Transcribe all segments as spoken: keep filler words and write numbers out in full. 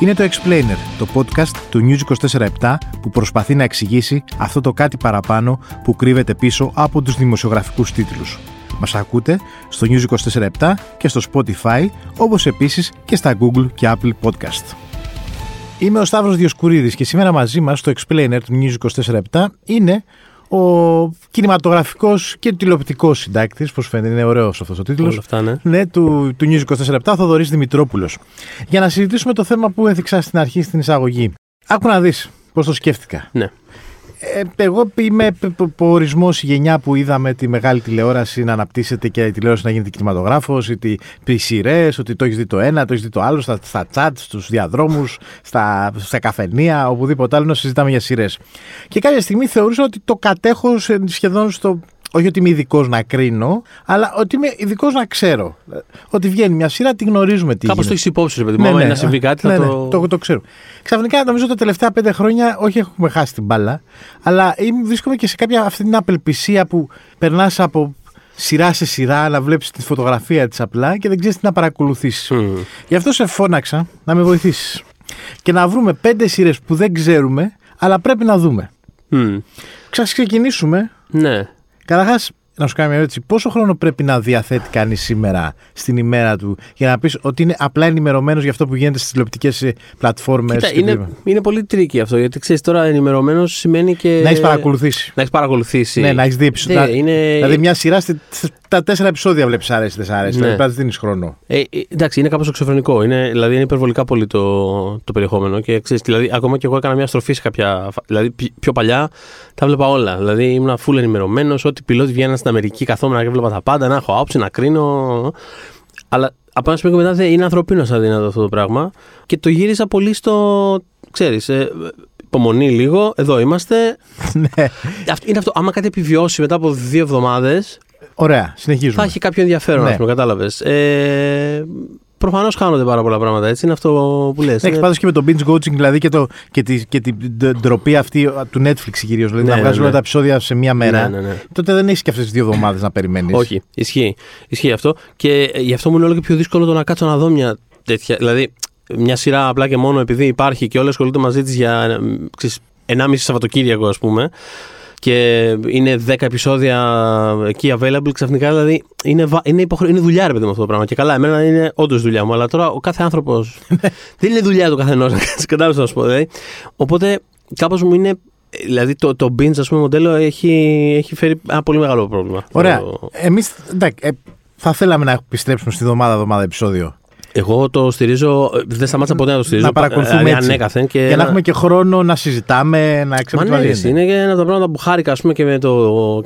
Είναι το Explainer, το podcast του News είκοσι τέσσερα επτά που προσπαθεί να εξηγήσει αυτό το κάτι παραπάνω που κρύβεται πίσω από τους δημοσιογραφικούς τίτλους. Μας ακούτε στο News είκοσι τέσσερα επτά και στο Spotify, όπως επίσης και στα Google και Apple Podcast. Είμαι ο Σταύρος Διοσκουρίδης και σήμερα μαζί μας στο Explainer του News είκοσι τέσσερα επτά είναι ο κινηματογραφικός και τηλεοπτικός συντάκτης, πώς φαίνεται, είναι ωραίος αυτός ο τίτλος, αυτά, ναι. Ναι, του, του News είκοσι τέσσερα επτά, Θοδωρής Δημητρόπουλος. Για να συζητήσουμε το θέμα που έθιξα στην αρχή, στην εισαγωγή. Άκου να δεις πώς το σκέφτηκα. Ναι. Ε, εγώ είμαι πορισμός η γενιά που είδαμε τη μεγάλη τηλεόραση να αναπτύσσεται και η τηλεόραση να γίνεται κινηματογράφος, ότι οι σειρές, ότι το έχεις δει το ένα, το έχεις δει το άλλο, στα, στα τσάτ, στους διαδρόμους, στα, στα καφενεία, οπουδήποτε άλλο να συζητάμε για σειρές. Και κάποια στιγμή θεωρούσα ότι το κατέχω σχεδόν στο... Όχι ότι είμαι ειδικός να κρίνω, αλλά ότι είμαι ειδικός να ξέρω. Ότι βγαίνει μια σειρά, τη γνωρίζουμε τι. Κάπως το έχεις υπόψη, ρε παιδί μου. Ναι, ναι, να συμβεί κάτι, ναι, θα ναι, το... το. Το ξέρω. Ξαφνικά, νομίζω τα τελευταία πέντε χρόνια, όχι έχουμε χάσει την μπάλα, αλλά βρίσκομαι και σε κάποια αυτή την απελπισία που περνάς από σειρά σε σειρά, να βλέπεις τη φωτογραφία της απλά και δεν ξέρεις τι να παρακολουθήσεις. Mm. Γι' αυτό σε φώναξα να με βοηθήσεις και να βρούμε πέντε σειρές που δεν ξέρουμε, αλλά πρέπει να δούμε. Mm. Ξεκινήσουμε. Ναι. Καταρχάς, να σου κάνω μια ερώτηση. Πόσο χρόνο πρέπει να διαθέτει κανείς σήμερα στην ημέρα του για να πεις ότι είναι απλά ενημερωμένος για αυτό που γίνεται στις τηλεοπτικές πλατφόρμες? Κοίτα, και είναι, είναι πολύ τρίκι αυτό. Γιατί ξέρεις, τώρα ενημερωμένος σημαίνει και. Να έχεις παρακολουθήσει. Να έχεις παρακολουθήσει. Ναι, να έχεις δει επεισόδια. Είναι... Δηλαδή, μια σειρά στη, τα τέσσερα επεισόδια βλέπεις, αρέσει, δεν αρέσει. Ναι. Δηλαδή, δίνεις χρόνο. Ε, εντάξει, είναι κάπως εξωφρενικό. Είναι, δηλαδή, είναι υπερβολικά πολύ το, το περιεχόμενο. Και, ξέρεις, δηλαδή, ακόμα και εγώ έκανα μια στροφή σε κάποια. Δηλαδή, πιο παλιά τα βλέπα όλα. Δηλαδή, ήμουν full ενημερωμένος. Ό,τι πιλότη βγαίνανε στην Αμερική, καθόμουν να βλέπα τα πάντα, να έχω άποψη, να κρίνω. Αλλά από ένα σημείο και μετά είναι ανθρωπίνως αδύνατο αυτό το πράγμα. Και το γύρισα πολύ στο. Ξέρεις. Ε, υπομονή λίγο, εδώ είμαστε. Είναι αυτό. Άμα κάτι επιβιώσει μετά από δύο εβδομάδες. Ωραία, συνεχίζουμε. Θα έχει κάποιο ενδιαφέρον, ναι. Ας πούμε, κατάλαβες. Ε, προφανώς χάνονται πάρα πολλά πράγματα, έτσι, είναι αυτό που λες. Έχεις πάντως και με το binge watching, δηλαδή και, το, και, τη, και την ντροπή αυτή του Netflix κυρίως, δηλαδή ναι, να βγάζουν όλα ναι. τα επεισόδια σε μία μέρα, ναι, ναι, ναι. τότε δεν έχεις και αυτές τις δύο εβδομάδες να περιμένεις. Όχι, ισχύει. Ισχύει αυτό και γι' αυτό μου είναι όλο και πιο δύσκολο το να κάτσω να δω μια τέτοια, δηλαδή μια σειρά απλά και μόνο επειδή υπάρχει και όλοι ασχολούνται μαζί της για ενάμιση Σαββατοκύριακο, ας πούμε. Και είναι δέκα επεισόδια εκεί available, ξαφνικά δηλαδή είναι, είναι, υποχρε... είναι δουλειά, ρε παιδί μου, αυτό το πράγμα. Και καλά, εμένα είναι όντως δουλειά μου, αλλά τώρα ο κάθε άνθρωπος. Δεν είναι δουλειά του καθενός, κατάλαβες να σου πω. Δηλαδή. Οπότε κάπως μου είναι. Δηλαδή το, το binge, ας πούμε, μοντέλο έχει, έχει φέρει ένα πολύ μεγάλο πρόβλημα. Ωραία. Το... Εμείς εντάξει, ε, θα θέλαμε να επιστρέψουμε στη εβδομάδα-εβδομάδα επεισόδιο. Εγώ το στηρίζω, δεν σταμάτησα ποτέ να το στηρίζω. Να παρακολουθούμε α, ανέκαθεν. Και για να... να έχουμε και χρόνο να συζητάμε, να ξέρουμε τι γίνεται. Είναι και ένα από τα πράγματα που χάρηκα, ας πούμε, και με,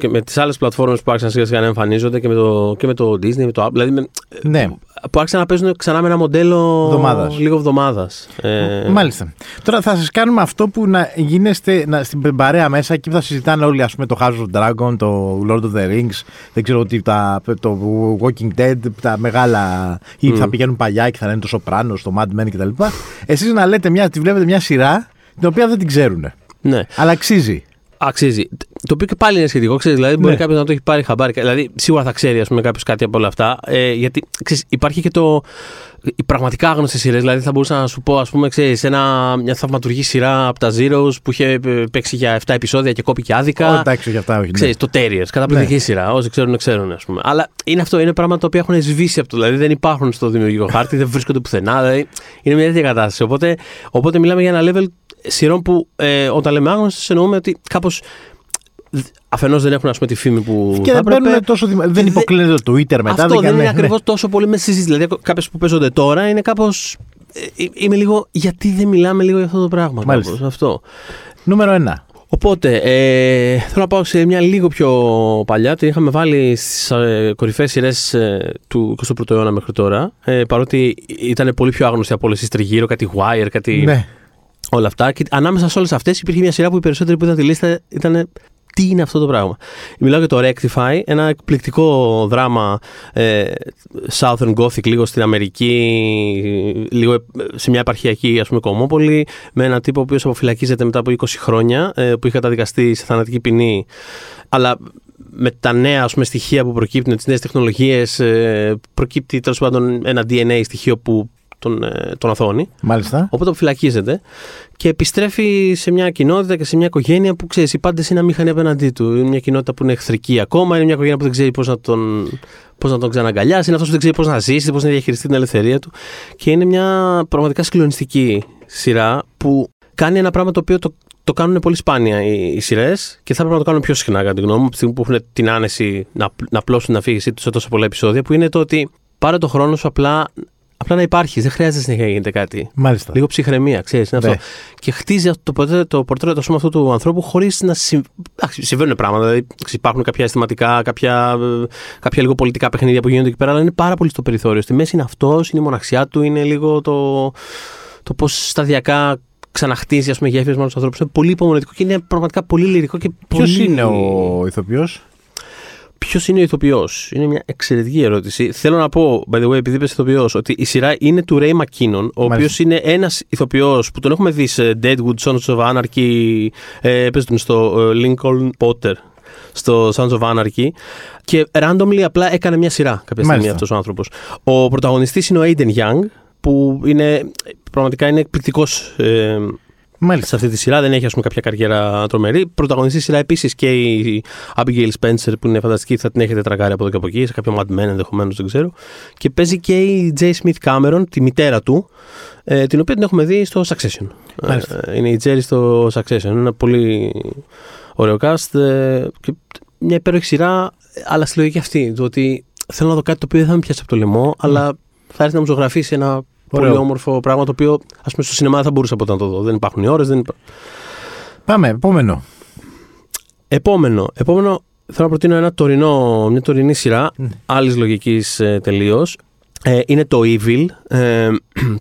με τις άλλες πλατφόρμες που άρχισαν σιγά-σιγά να εμφανίζονται και με, το, και με το Disney, με το Apple. Δηλαδή με, ναι. Που άρχισαν να παίζουν ξανά με ένα μοντέλο βδομάδας. Λίγο εβδομάδας. Ε... Μάλιστα. Τώρα θα σας κάνουμε αυτό που να γίνεστε να, στην παρέα μέσα, εκεί που θα συζητάνε όλοι, ας πούμε, το House of Dragon, το Lord of the Rings, δεν ξέρω τι, τα, το Walking Dead, τα μεγάλα ή mm. θα πηγαίνουν παλιά. Και θα λένε το Σοπράνο, το Mad Men κτλ. Εσείς να λέτε μια, τη βλέπετε μια σειρά την οποία δεν την ξέρουν. Ναι. Αλλά αξίζει. Αξίζει. Το οποίο και πάλι είναι σχετικό, ξέρεις. Δηλαδή, ναι. Μπορεί κάποιος να το έχει πάρει χαμπάρι. Δηλαδή, σίγουρα θα ξέρει, ας πούμε, κάποιος κάτι από όλα αυτά. Ε, γιατί ξέρεις, υπάρχει και το. Οι πραγματικά άγνωστες σειρές. Δηλαδή, θα μπορούσα να σου πω, ας πούμε, ξέρεις, ένα, μια θαυματουργή σειρά από τα Zeros που είχε παίξει για επτά επεισόδια και κόπηκε άδικα. Εντάξει, για αυτά, όχι. Ξέρεις, ναι. Το Terriers, καταπληκτική ναι. σειρά. Όσοι ξέρουν, ξέρουν, ας πούμε. Αλλά είναι αυτό, είναι πράγματα τα οποία έχουν σβήσει από το. Δηλαδή, δεν υπάρχουν στο δημιουργικό χάρτη, δεν βρίσκονται πουθενά. Δηλαδή, είναι μια τέτοια κατάσταση. Οπότε, οπότε μιλάμε για ένα level σειρών που ε, όταν λέμε άγνωστες εννοούμε ότι κάπως. Αφενός δεν έχουν, ας πούμε, τη φήμη που και θα δεν έπρεπε. Τόσο δημα... Δεν υποκλίνεται το Twitter μετά. Αυτό δεν, δεν είναι ναι. ακριβώς τόσο πολύ με συζήτηση. Δηλαδή κάποιες που παίζονται τώρα είναι κάπως... Είμαι λίγο... Γιατί δεν μιλάμε λίγο για αυτό το πράγμα. Μάλιστα. Κάπως, αυτό. Νούμερο ένα. Οπότε, ε, θέλω να πάω σε μια λίγο πιο παλιά. Την είχαμε βάλει στις ε, κορυφαίες σειρές ε, του εικοστού πρώτου αιώνα μέχρι τώρα. Ε, παρότι ήταν πολύ πιο άγνωστη από όλες τις τριγύρω. Κάτι Wire, κάτι... Ναι. Όλα αυτά. Και ανάμεσα σε όλες αυτές υπήρχε μια σειρά που οι περισσότεροι που ήταν τη λίστα ήταν... Τι είναι αυτό το πράγμα. Μιλάω για το Rectify, ένα εκπληκτικό δράμα ε, Southern Gothic, λίγο στην Αμερική, λίγο σε μια επαρχιακή, ας πούμε, κομμόπολη, με έναν τύπο ο οποίος αποφυλακίζεται μετά από είκοσι χρόνια, ε, που είχε καταδικαστεί σε θανατική ποινή, αλλά με τα νέα, ας πούμε, στοιχεία που προκύπτουν, τις νέες τεχνολογίες, προκύπτει τέλος πάντων ένα ντι εν έι στοιχείο που τον, τον αθώνει. Μάλιστα. Οπότε αποφυλακίζεται και επιστρέφει σε μια κοινότητα και σε μια οικογένεια που, ξέρεις, οι πάντες είναι αμήχανοι απέναντί του. Είναι μια κοινότητα που είναι εχθρική ακόμα, είναι μια οικογένεια που δεν ξέρει πώς να τον, πώς να τον ξαναγκαλιάσει, είναι αυτός που δεν ξέρει πώς να ζήσει, πώς να διαχειριστεί την ελευθερία του. Και είναι μια πραγματικά συγκλονιστική σειρά που κάνει ένα πράγμα το οποίο το. Το κάνουν πολύ σπάνια οι, οι σειρές και θα πρέπει να το κάνουν πιο συχνά, κατά τη γνώμη μου, από τη στιγμή που έχουν την άνεση να, να απλώσουν την αφήγησή τους σε τόσα πολλά επεισόδια. Που είναι το ότι πάρε το χρόνο σου απλά, απλά να υπάρχεις. Δεν χρειάζεται συνέχεια να γίνεται κάτι. Μάλιστα. Λίγο ψυχραιμία, ξέρεις. Είναι αυτό. Και χτίζει το πορτρέτο το, το αυτού του ανθρώπου χωρίς να. Συμ... Α, συμβαίνουν πράγματα. Δηλαδή, υπάρχουν κάποια αισθηματικά, κάποια, κάποια λίγο πολιτικά παιχνίδια που γίνονται εκεί πέρα, αλλά είναι πάρα πολύ στο περιθώριο. Στη μέση είναι αυτός, είναι η μοναξιά του, είναι λίγο το, το πώς σταδιακά ξαναχτίζει, ας πούμε, γέφυρες με άλλους ανθρώπους. Είναι πολύ υπομονετικό και είναι πραγματικά πολύ λυρικό. Και ποιος πολύ... είναι ο ηθοποιός? Ποιος είναι ο ηθοποιός? Είναι μια εξαιρετική ερώτηση. Θέλω να πω, by the way, επειδή είπες ηθοποιός, ότι η σειρά είναι του Ray McKinnon, ο οποίος είναι ένας ηθοποιός που τον έχουμε δει σε Deadwood, Sons of Anarchy, έπαιζε τον στο Lincoln Potter, στο Sons of Anarchy, και randomly απλά έκανε μια σειρά κάποια στιγμή. Μάλιστα. Αυτός ο άνθρωπος. Ο πρωταγωνιστής είναι ο Aiden Young, που είναι, πραγματικά είναι εκπληκτικός ε, σε αυτή τη σειρά. Δεν έχει, ας πούμε, κάποια καριέρα τρομερή. Πρωταγωνιστή σειρά επίσης και η Abigail Spencer, που είναι φανταστική, θα την έχετε τρακάρει από εδώ και από εκεί, σε κάποιο Mad Men ενδεχομένως, δεν ξέρω. Και παίζει και η Τζέι Smith Cameron, τη μητέρα του, ε, την οποία την έχουμε δει στο Succession. Ε, είναι η Jerry στο Succession. Είναι ένα πολύ ωραίο cast. Ε, και μια υπέροχη σειρά, αλλά στη λογική αυτή, το ότι θέλω να δω κάτι το οποίο δεν θα με πιάσει από το λαιμό, mm. αλλά θα έρθει να μου ζωγραφίσει ένα. Ωραίο. Πολύ όμορφο πράγμα, το οποίο, ας πούμε, στο σινεμά θα μπορούσα ποτέ να το δω. Δεν υπάρχουν οι ώρες, δεν υπά... Πάμε, επόμενο. Επόμενο. Επόμενο, θέλω να προτείνω ένα τωρινό, μια τωρινή σειρά, mm. άλλης λογικής ε, τελείως. Ε, είναι το Evil, ε,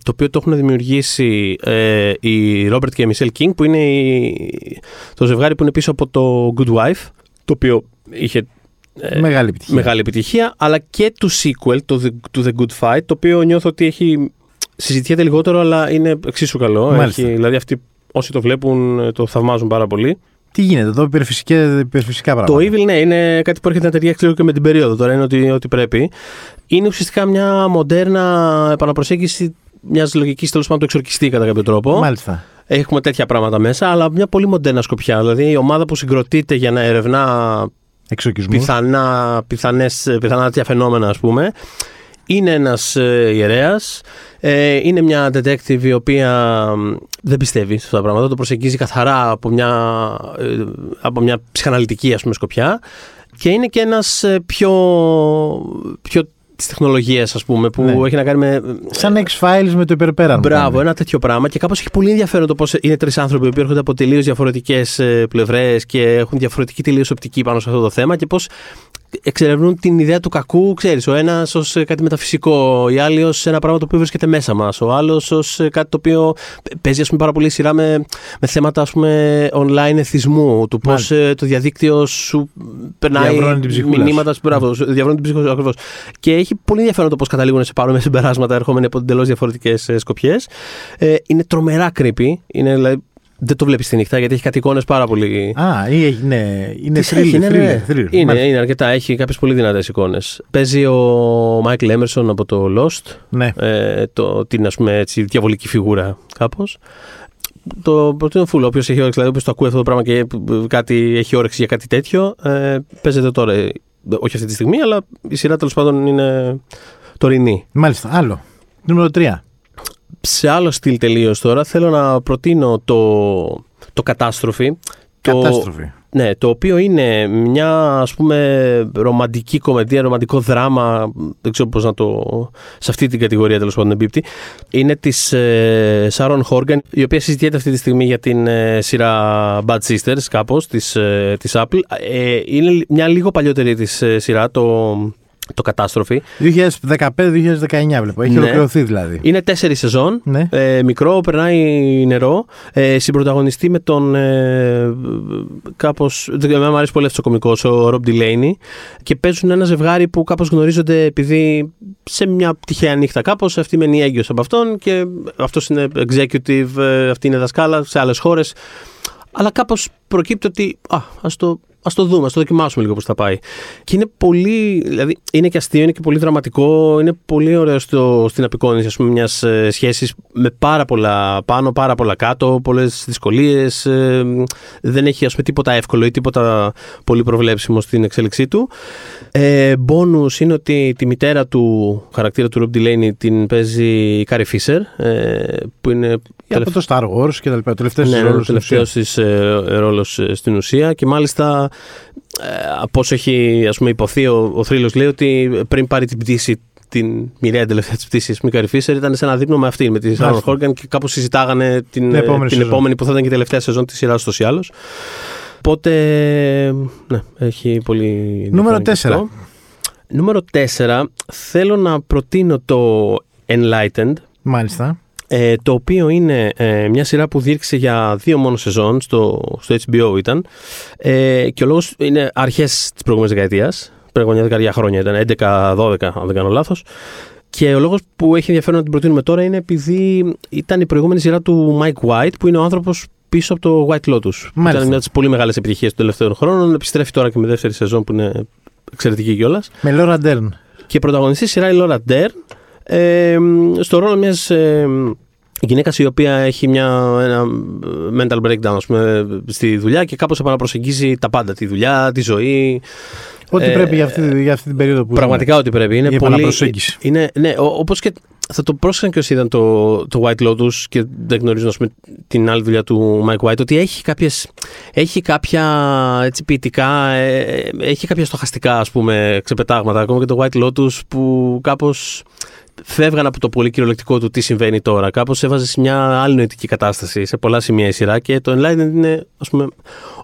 το οποίο το έχουν δημιουργήσει ε, οι Robert και η Michelle King, που είναι η, το ζευγάρι που είναι πίσω από το Good Wife, το οποίο είχε... Ε, μεγάλη, επιτυχία. μεγάλη επιτυχία, αλλά και του sequel, το The, του The Good Fight, το οποίο νιώθω ότι έχει... συζητιέται λιγότερο, αλλά είναι εξίσου καλό. Έχει, δηλαδή, αυτοί όσοι το βλέπουν το θαυμάζουν πάρα πολύ. Τι γίνεται εδώ, υπερφυσικά, υπερφυσικά πράγματα. Το Evil, ναι, είναι κάτι που έρχεται να ταιριάξει λίγο και με την περίοδο. Τώρα είναι ότι, ότι πρέπει. Είναι ουσιαστικά μια μοντέρνα επαναπροσέγγιση μιας λογικής, τέλος πάντων, του εξορκιστή κατά κάποιο τρόπο. Μάλιστα. Έχουμε τέτοια πράγματα μέσα, αλλά μια πολύ μοντέρνα σκοπιά. Δηλαδή, η ομάδα που συγκροτείται για να ερευνά πιθανά, πιθανές, πιθανά τέτοια φαινόμενα, ας πούμε. Είναι ένας ε, ιερέας, ε, είναι μια detective η οποία δεν πιστεύει σε αυτά τα πράγματα, το προσεγγίζει καθαρά από μια, ε, από μια ψυχαναλυτική, ας πούμε, σκοπιά, και είναι και ένας ε, πιο, πιο της τεχνολογίας, ας πούμε, που ναι. έχει να κάνει με... Σαν X-Files με το υπερπέραν. Μπράβο, ένα τέτοιο πράγμα, και κάπως έχει πολύ ενδιαφέρον το πώς είναι τρεις άνθρωποι που έρχονται από τελείως διαφορετικές πλευρές και έχουν διαφορετική τελείως οπτική πάνω σε αυτό το θέμα, και πώς εξερευνούν την ιδέα του κακού, ξέρεις, ο ένας ως κάτι μεταφυσικό, η άλλη ως ένα πράγμα το οποίο βρίσκεται μέσα μας, ο άλλος ως κάτι το οποίο παίζει, ας πούμε, πάρα πολύ σειρά με, με θέματα, ας πούμε, online εθισμού, του πώς ε, το διαδίκτυο σου περνάει μηνύματα, μπράβο, mm. διαβρώνει την ψυχή σου ακριβώς. Και έχει πολύ ενδιαφέρον το πώς καταλήγουν σε πάρουμε συμπεράσματα ερχόμενοι από εντελώς διαφορετικές σκοπιές. Ε, είναι τρομερά creepy, είναι δηλαδή. Δεν το βλέπεις τη νύχτα, γιατί έχει κάτι εικόνες πάρα πολύ. Α, ή, ναι, είναι θρύλ. Είναι, ναι. είναι, είναι αρκετά, έχει κάποιες πολύ δυνατές εικόνες. Παίζει ο Michael Emerson από το Lost. Ναι. Ε, το, την, ας πούμε, έτσι, διαβολική φιγούρα, κάπως. Το προτείνω φουλ. Όποιος έχει όρεξη, δηλαδή, όποιος το ακούει αυτό το πράγμα και κάτι, έχει όρεξη για κάτι τέτοιο, ε, παίζεται τώρα. Όχι αυτή τη στιγμή, αλλά η σειρά, τέλος πάντων, είναι τωρινή. Μάλιστα. Άλλο. Νούμερο τρία. Σε άλλο στυλ τελείως τώρα, θέλω να προτείνω το, το Catastrophe. Κατάστροφη. Ναι, το οποίο είναι μια, ας πούμε, ρομαντική κομμεντία, ρομαντικό δράμα, δεν ξέρω πώς να το... σε αυτή την κατηγορία, τέλος πάντων, εμπίπτει. Είναι της ε, Sharon Horgan, η οποία συζητιέται αυτή τη στιγμή για την ε, σειρά Bad Sisters, κάπως, της, ε, της Apple. Ε, είναι μια λίγο παλιότερη της ε, σειρά, το... Το Κατάστροφη. δύο χιλιάδες δεκαπέντε με δύο χιλιάδες δεκαεννιά βλέπω. Έχει ναι. ολοκληρωθεί δηλαδή. Είναι τέσσερις σεζόν. Ναι. Ε, μικρό, περνάει νερό. Ε, συμπροταγωνιστεί με τον. Ε, κάπως. Εμένα μου αρέσει πολύ αυτός ο κωμικός, ο Rob Delaney. Και παίζουν ένα ζευγάρι που κάπως γνωρίζονται επειδή σε μια τυχαία νύχτα κάπως. Αυτή μένει έγκυος από αυτόν και αυτός είναι executive, αυτή είναι δασκάλα σε άλλες χώρες. αλλά κάπως προκύπτει ότι α, ας το, ας το δούμε, ας το δοκιμάσουμε λίγο πώς θα πάει. Και είναι πολύ, δηλαδή είναι και αστείο, είναι και πολύ δραματικό, είναι πολύ ωραίο στο, στην απεικόνηση, ας πούμε, μιας ε, σχέσης με πάρα πολλά πάνω, πάρα πολλά κάτω, πολλές δυσκολίες, ε, δεν έχει, ας πούμε, τίποτα εύκολο ή τίποτα πολύ προβλέψιμο στην εξέλιξή του. Μπόνους ε, είναι ότι τη μητέρα του χαρακτήρα του Rob Delaney την παίζει η Carrie Fisher, ε, που είναι... από το Star Wars και τα λοιπά. Τελευταίος ναι, ρόλος, τελευταίος ρόλος στην ουσία. Και μάλιστα από όσο έχει, ας πούμε, υποθεί ο, ο θρύλος, λέει ότι πριν πάρει την πτήση, την μοιραία τελευταία της πτήσης, η Carrie Fisher ήταν σε ένα δείπνο με αυτήν, με τη Sharon Horgan, και κάπως συζητάγανε την, ναι, επόμενη, την επόμενη που θα ήταν και η τελευταία σεζόν της σειράς ούτως ή άλλως. Οπότε ναι, έχει πολύ... Νούμερο τέσσερα. Νούμερο τέσσερα θέλω να προτείνω το Enlightened. Μάλιστα. Ε, το οποίο είναι ε, μια σειρά που διήρξε για δύο μόνο σεζόν, στο, στο H B O ήταν, ε, και ο λόγος είναι αρχές της προηγούμενης δεκαετίας, πριν δεκαετία χρόνια ήταν, έντεκα δώδεκα αν δεν κάνω λάθος, και ο λόγος που έχει ενδιαφέρον να την προτείνουμε τώρα είναι επειδή ήταν η προηγούμενη σειρά του Mike White, που είναι ο άνθρωπος πίσω από το White Lotus. Μάλιστα. Ήταν μια από τις πολύ μεγάλες επιτυχίες των τελευταίων χρόνων, επιστρέφει τώρα και με δεύτερη σεζόν που είναι εξαιρετική κιόλας. Με Laura Dern. Και πρωταγωνιστή σειρά η Laura Dern. Ε, στο ρόλο μιας ε, γυναίκας η οποία έχει μια, ένα mental breakdown, ας πούμε, στη δουλειά και κάπως επαναπροσεγγίζει τα πάντα, τη δουλειά, τη ζωή, ό,τι ε, πρέπει για αυτή, για αυτή την περίοδο που πραγματικά είναι. Ό,τι πρέπει είναι, πολύ, είναι ναι, όπως και θα το πρόσεξαν και όσοι είδαν το, το White Lotus και δεν γνωρίζουν, ας πούμε, την άλλη δουλειά του Mike White, ότι έχει, κάποιες, έχει κάποια έτσι, ποιητικά, ε, έχει κάποια στοχαστικά, ας πούμε, ξεπετάγματα, ακόμα και το White Lotus που κάπως φεύγαν από το πολύ κυριολεκτικό του τι συμβαίνει τώρα. Κάπως έβαζε σε μια άλλη νοητική κατάσταση σε πολλά σημεία η σειρά, και το Enlightened είναι, ας πούμε,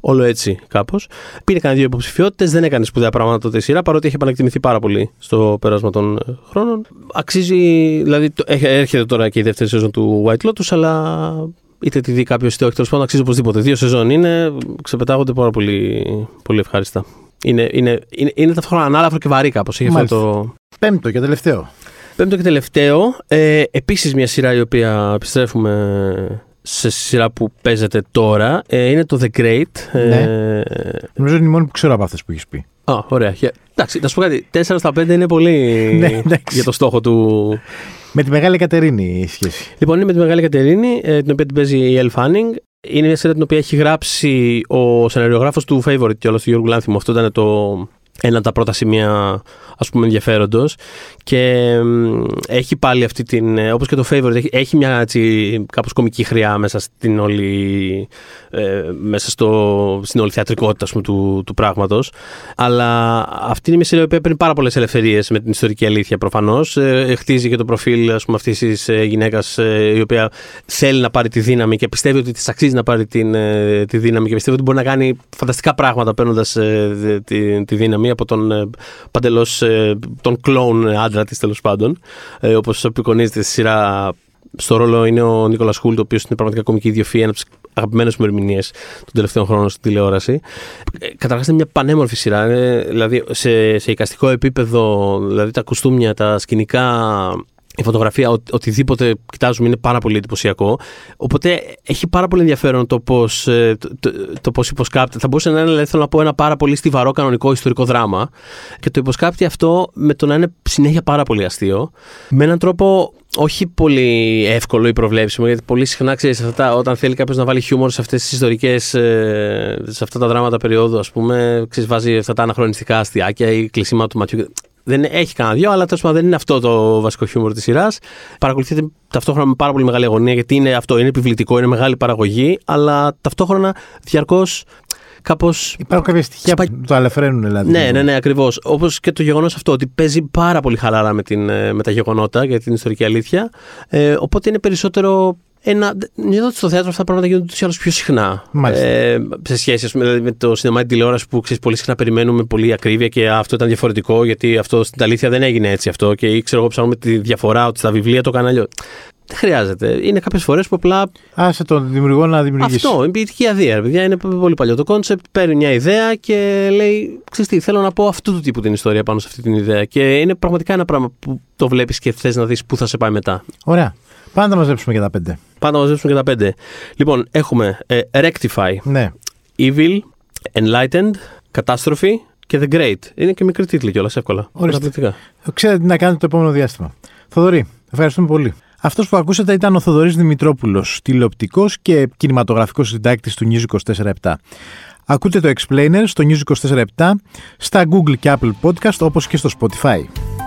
όλο έτσι κάπως. Πήρε κανένα δύο υποψηφιότητες, δεν έκανε σπουδαία πράγματα τότε η σειρά, παρότι έχει επανακτιμηθεί πάρα πολύ στο πέρασμα των χρόνων. Αξίζει, δηλαδή έρχεται τώρα και η δεύτερη σεζόν του White Lotus, αλλά είτε τη δει κάποιος είτε όχι, τέλος πάντων αξίζει οπωσδήποτε. Δύο σεζόν είναι, ξεπετάγονται πάρα πολύ, πολύ ευχάριστα. Είναι, είναι, είναι, είναι ταυτόχρονα ανάλαφρο και βαρύ κάπως. Το... Πέμπτο και τελευταίο. Πέμπτο και τελευταίο, ε, επίσης μια σειρά η οποία επιστρέφουμε σε σειρά που παίζεται τώρα, ε, είναι το The Great. Ναι. Ε, νομίζω είναι η μόνη που ξέρω από αυτές που έχεις πει. Α, ωραία. Εντάξει, να σου πω κάτι, τέσσερα στα πέντε είναι πολύ ναι, για το στόχο του... Με τη Μεγάλη Κατερίνη η σχέση. Λοιπόν, είναι με τη Μεγάλη Κατερίνη, ε, την οποία την παίζει η Elle Fanning. Είναι μια σειρά την οποία έχει γράψει ο σεναριογράφος του Favourite και όλος του Γιώργου Λάνθιμου. Αυτό ήταν το... ένα από τα πρώτα σημεία, ας πούμε, ενδιαφέροντος, και έχει πάλι αυτή την, όπως και το Favourite, έχει, έχει μια έτσι, κάπως κομική χρειά μέσα στην όλη, ε, μέσα στο, στην όλη θεατρικότητα, ας πούμε, του, του πράγματος, αλλά αυτή είναι μια σειρά που παίρνει πάρα πολλές ελευθερίες με την ιστορική αλήθεια προφανώς, ε, χτίζει και το προφίλ, ας πούμε, αυτής της ε, γυναίκας, ε, η οποία θέλει να πάρει τη δύναμη και πιστεύει ότι της αξίζει να πάρει την, ε, τη δύναμη, και πιστεύει ότι μπορεί να κάνει φανταστικά πράγματα παίρνοντας ε, τη, τη δύναμη από τον παντελώς τον κλόουν άντρα της, τέλος πάντων, ε, όπως απεικονίζεται στη σειρά. Στο ρόλο είναι ο Νίκολας Χούλτ, ο οποίος είναι πραγματικά κομική ιδιοφυΐα, ένα από τις αγαπημένες μου ερμηνείες των τελευταίων χρόνων στην τηλεόραση. Ε, καταρχάς είναι μια πανέμορφη σειρά, ε, δηλαδή σε, σε εικαστικό επίπεδο, δηλαδή τα κουστούμια, τα σκηνικά, η φωτογραφία, ο, οτιδήποτε κοιτάζουμε είναι πάρα πολύ εντυπωσιακό. Οπότε έχει πάρα πολύ ενδιαφέρον το πώς υποσκάπτει. Θα μπορούσε να είναι, θέλω να πω, ένα πάρα πολύ στιβαρό κανονικό ιστορικό δράμα. Και το υποσκάπτει αυτό με το να είναι συνέχεια πάρα πολύ αστείο. Με έναν τρόπο όχι πολύ εύκολο ή προβλέψιμο, γιατί πολύ συχνά, ξέρεις, αυτά, όταν θέλει κάποιος να βάλει χιούμορ σε αυτές τις ιστορικές, σε αυτά τα δράματα περίοδου, ας πούμε, ξέρεις, βάζει αυτά τα αναχρονιστικά αστιάκια ή κλεισίματα του ματιού. Δεν έχει κανένα δυο, αλλά τέλος πάντων δεν είναι αυτό το βασικό χιούμορ της σειράς. Παρακολουθείται ταυτόχρονα με πάρα πολύ μεγάλη αγωνία, γιατί είναι αυτό, είναι επιβλητικό, είναι μεγάλη παραγωγή, αλλά ταυτόχρονα διαρκώς κάπως... Υπάρχουν κάποια στοιχεία σπα... που το αλεφραίνουν, δηλαδή. Ναι, ναι, ναι, ακριβώς. Όπως και το γεγονός αυτό, ότι παίζει πάρα πολύ χαλαρά με, την, με τα γεγονότα για την ιστορική αλήθεια. Ε, οπότε είναι περισσότερο... Ένα, νιώθω ότι στο θέατρο αυτά τα πράγματα γίνονται ούτως ή άλλως πιο συχνά. Ε, σε σχέση, ας πούμε, με το σινεμά, την τηλεόραση που, ξέρεις, πολύ συχνά περιμένουμε πολύ ακρίβεια και αυτό ήταν διαφορετικό, γιατί αυτό στην αλήθεια δεν έγινε έτσι αυτό. Και ήξερα εγώ, ψάχνουμε τη διαφορά, ότι στα βιβλία το έκανα αλλιώς. Δεν χρειάζεται. Είναι κάποιες φορές που απλά. Άσε τον δημιουργό να δημιουργήσει. Αυτό. Είναι ποιητική αδεία, ρε παιδιά. Είναι πολύ παλιό το κόνσεπτ. Παίρνει μια ιδέα και λέει, ξέρεις τι, θέλω να πω αυτού του τύπου την ιστορία πάνω σε αυτή την ιδέα. Και είναι πραγματικά ένα πράγμα που το βλέπεις και θες να δεις πού θα σε πάει μετά. Ωραία. Πάντα μαζέψουμε και τα πέντε. Πάντα μαζέψουμε και τα πέντε. Λοιπόν, έχουμε ε, Rectify, ναι. Evil, Enlightened, Catastrophe και The Great. Είναι και μικροί τίτλοι κιόλας, εύκολα. Ορίστε. Ξέρετε τι να κάνετε το επόμενο διάστημα. Θοδωρή, ευχαριστούμε πολύ. Αυτός που ακούσατε ήταν ο Θοδωρής Δημητρόπουλος, τηλεοπτικός και κινηματογραφικός συντάκτης του News είκοσι τέσσερα επτά. Ακούτε το Explainer στο News είκοσι τέσσερα επτά, στα Google και Apple Podcast όπως και στο Spotify.